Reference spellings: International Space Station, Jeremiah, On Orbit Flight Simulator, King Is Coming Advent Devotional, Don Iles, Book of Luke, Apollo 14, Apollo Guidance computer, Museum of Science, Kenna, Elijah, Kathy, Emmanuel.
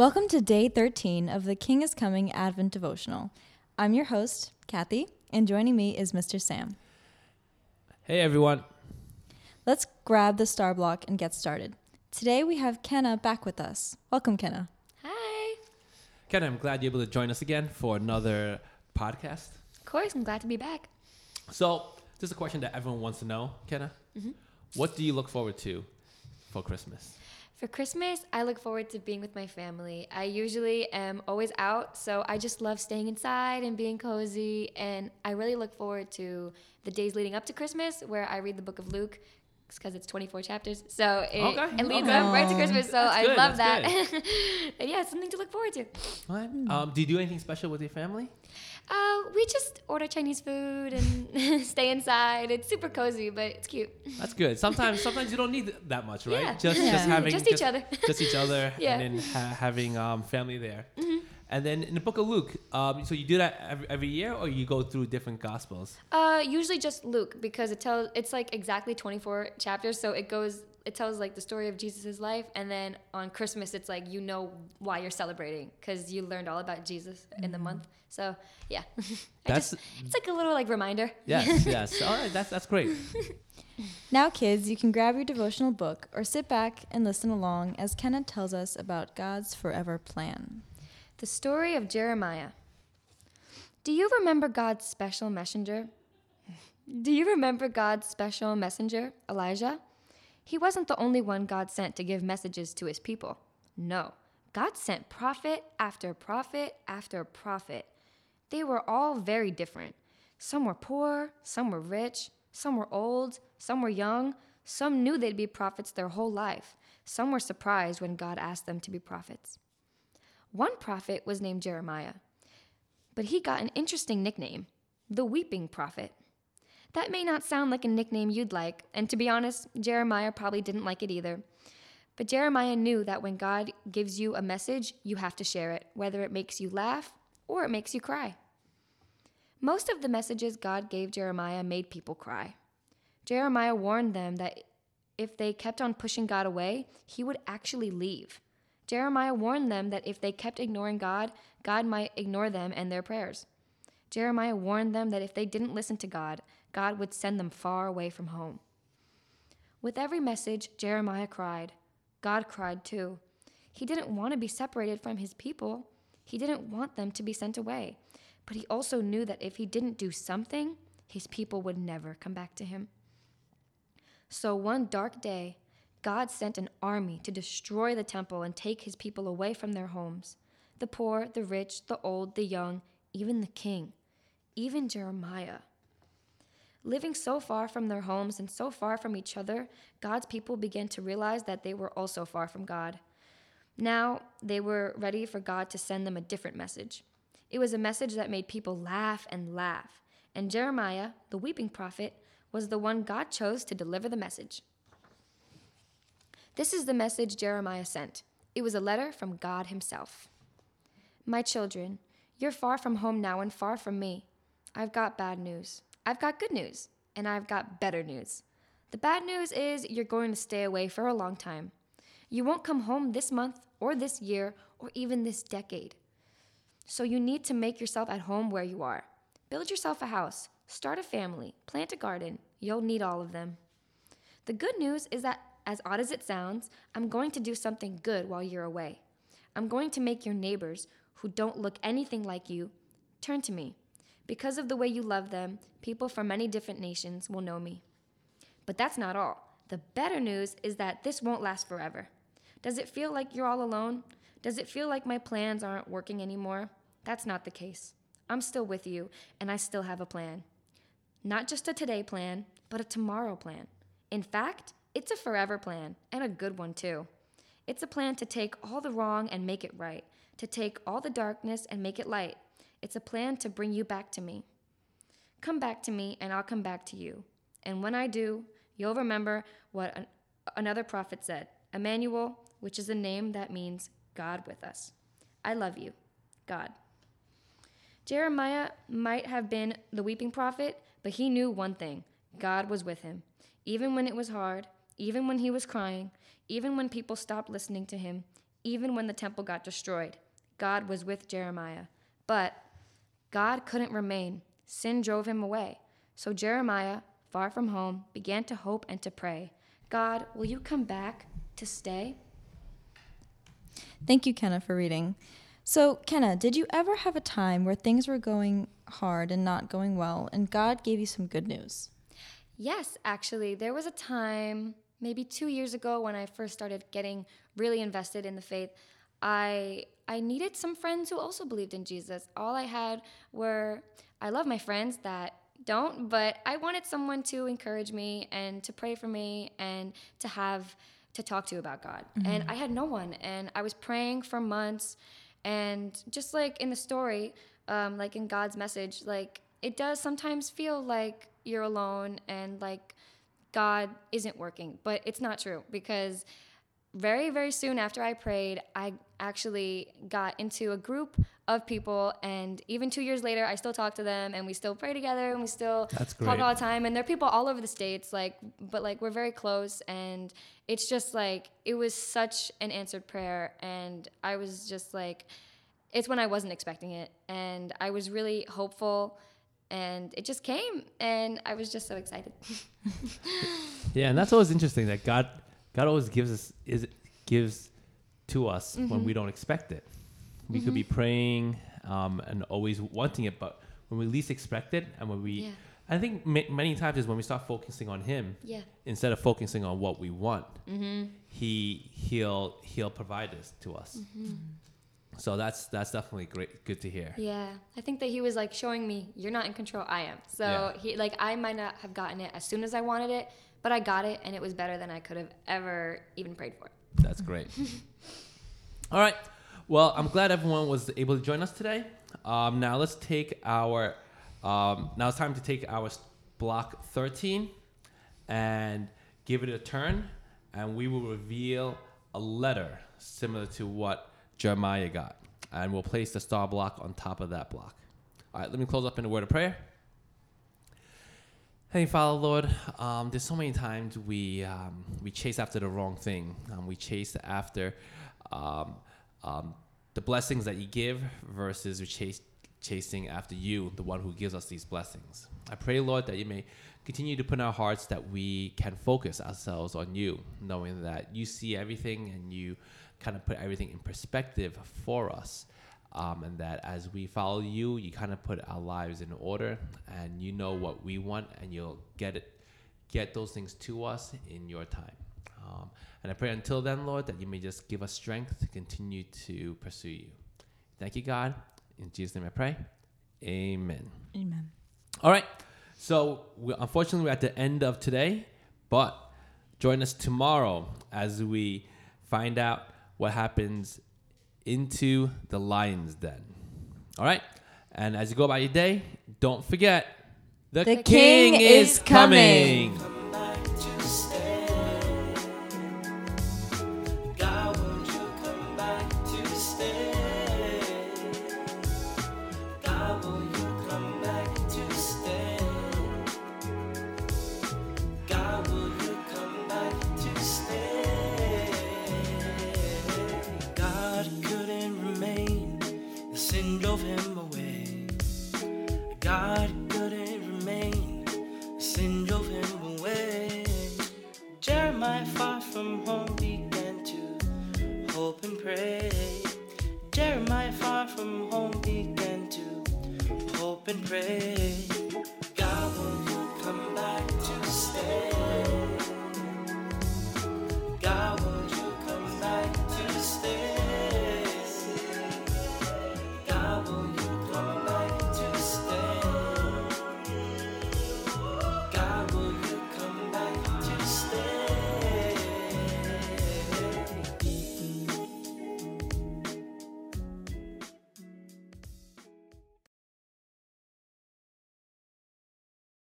Welcome to Day 13 of the King Is Coming Advent Devotional. I'm your host, Kathy, and joining me is Mr. Sam. Hey, everyone. Let's grab the star block and get started. Today we have Kenna back with us. Welcome, Kenna. Hi. Kenna, I'm glad you're able to join us again for another podcast. Of course, I'm glad to be back. So, this is a question that everyone wants to know, Kenna. Mm-hmm. What do you look forward to for Christmas? For Christmas, I look forward to being with my family. I usually am always out, so I just love staying inside and being cozy. And I really look forward to the days leading up to Christmas where I read the Book of Luke because it's 24 chapters. So it leads up right to Christmas, so I love that. And yeah, it's something to look forward to. Do you do anything special with your family? We just order Chinese food and stay inside. It's super cozy, but it's cute. That's good. Sometimes you don't need that much, right? Yeah. Just having each other. Just each other, yeah. And then having family there. Mm-hmm. And then in the Book of Luke, so you do that every year, or you go through different Gospels? Usually just Luke, because it's like exactly 24 chapters, so it tells like the story of Jesus' life, and then on Christmas it's like you know why you're celebrating because you learned all about Jesus in the month. So yeah, it's like a little like reminder. Yes, yes. All right, that's great. Now, kids, you can grab your devotional book or sit back and listen along as Kenna tells us about God's forever plan. The story of Jeremiah. Do you remember God's special messenger? Do you remember God's special messenger, Elijah? He wasn't the only one God sent to give messages to his people. No, God sent prophet after prophet after prophet. They were all very different. Some were poor, some were rich, some were old, some were young. Some knew they'd be prophets their whole life. Some were surprised when God asked them to be prophets. One prophet was named Jeremiah, but he got an interesting nickname, the Weeping Prophet. That may not sound like a nickname you'd like, and to be honest, Jeremiah probably didn't like it either. But Jeremiah knew that when God gives you a message, you have to share it, whether it makes you laugh or it makes you cry. Most of the messages God gave Jeremiah made people cry. Jeremiah warned them that if they kept on pushing God away, he would actually leave. Jeremiah warned them that if they kept ignoring God, God might ignore them and their prayers. Jeremiah warned them that if they didn't listen to God, God would send them far away from home. With every message, Jeremiah cried. God cried too. He didn't want to be separated from his people. He didn't want them to be sent away. But he also knew that if he didn't do something, his people would never come back to him. So one dark day, God sent an army to destroy the temple and take his people away from their homes. The poor, the rich, the old, the young, even the king, even Jeremiah. Living so far from their homes and so far from each other, God's people began to realize that they were also far from God. Now they were ready for God to send them a different message. It was a message that made people laugh and laugh. And Jeremiah, the weeping prophet, was the one God chose to deliver the message. This is the message Jeremiah sent. It was a letter from God himself. My children, you're far from home now and far from me. I've got bad news. I've got good news, and I've got better news. The bad news is you're going to stay away for a long time. You won't come home this month or this year or even this decade. So you need to make yourself at home where you are. Build yourself a house, start a family, plant a garden. You'll need all of them. The good news is that, as odd as it sounds, I'm going to do something good while you're away. I'm going to make your neighbors, who don't look anything like you, turn to me. Because of the way you love them, people from many different nations will know me. But that's not all. The better news is that this won't last forever. Does it feel like you're all alone? Does it feel like my plans aren't working anymore? That's not the case. I'm still with you, and I still have a plan. Not just a today plan, but a tomorrow plan. In fact, it's a forever plan, and a good one too. It's a plan to take all the wrong and make it right, to take all the darkness and make it light. It's a plan to bring you back to me. Come back to me, and I'll come back to you. And when I do, you'll remember what another prophet said, Emmanuel, which is a name that means God with us. I love you, God. Jeremiah might have been the weeping prophet, but he knew one thing. God was with him. Even when it was hard, even when he was crying, even when people stopped listening to him, Even when the temple got destroyed, God was with Jeremiah. But God couldn't remain. Sin drove him away. So Jeremiah, far from home, began to hope and to pray. God, will you come back to stay? Thank you, Kenna, for reading. So, Kenna, did you ever have a time where things were going hard and not going well, and God gave you some good news? Yes, actually. There was a time, maybe 2 years ago, when I first started getting really invested in the faith. I needed some friends who also believed in Jesus. All I had were, I love my friends that don't, but I wanted someone to encourage me and to pray for me and to talk to about God. Mm-hmm. And I had no one, and I was praying for months, and just like in the story, like in God's message, like it does sometimes feel like you're alone and like God isn't working, but it's not true, because very, very soon after I prayed, I actually got into a group of people, and even 2 years later, I still talk to them, and we still pray together, and we still talk all the time, and there are people all over the States, but we're very close, and it's just like, it was such an answered prayer, and I was just like, it's when I wasn't expecting it, and I was really hopeful, and it just came, and I was just so excited. Yeah, and that's always interesting, that God always gives to us mm-hmm. when we don't expect it. We mm-hmm. could be praying and always wanting it, but when we least expect it, and when we, yeah. I think many times is when we start focusing on Him yeah. instead of focusing on what we want. Mm-hmm. He'll provide this to us. Mm-hmm. So that's definitely great, good to hear. Yeah, I think that He was like showing me, you're not in control, I am. So yeah. He like I might not have gotten it as soon as I wanted it, but I got it, and it was better than I could have ever even prayed for. That's great. All right. Well, I'm glad everyone was able to join us today. Now let's take our, now it's time to take our block 13 and give it a turn, and we will reveal a letter similar to what Jeremiah got. And we'll place the star block on top of that block. All right, let me close up in a word of prayer. Hey, Father, Lord, there's so many times we chase after the wrong thing. We chase after the blessings that You give versus we chasing after You, the one who gives us these blessings. I pray, Lord, that You may continue to put in our hearts that we can focus ourselves on You, knowing that You see everything and You kind of put everything in perspective for us. And that as we follow You, You kind of put our lives in order, and You know what we want, and You'll get those things to us in Your time. And I pray until then, Lord, that You may just give us strength to continue to pursue You. Thank You, God. In Jesus' name I pray. Amen. Amen. All right. So unfortunately, we're at the end of today, but join us tomorrow as we find out what happens into the lion's den. All right. And as you go about your day, don't forget, the King is coming. Jeremiah, far from home, began to hope and pray.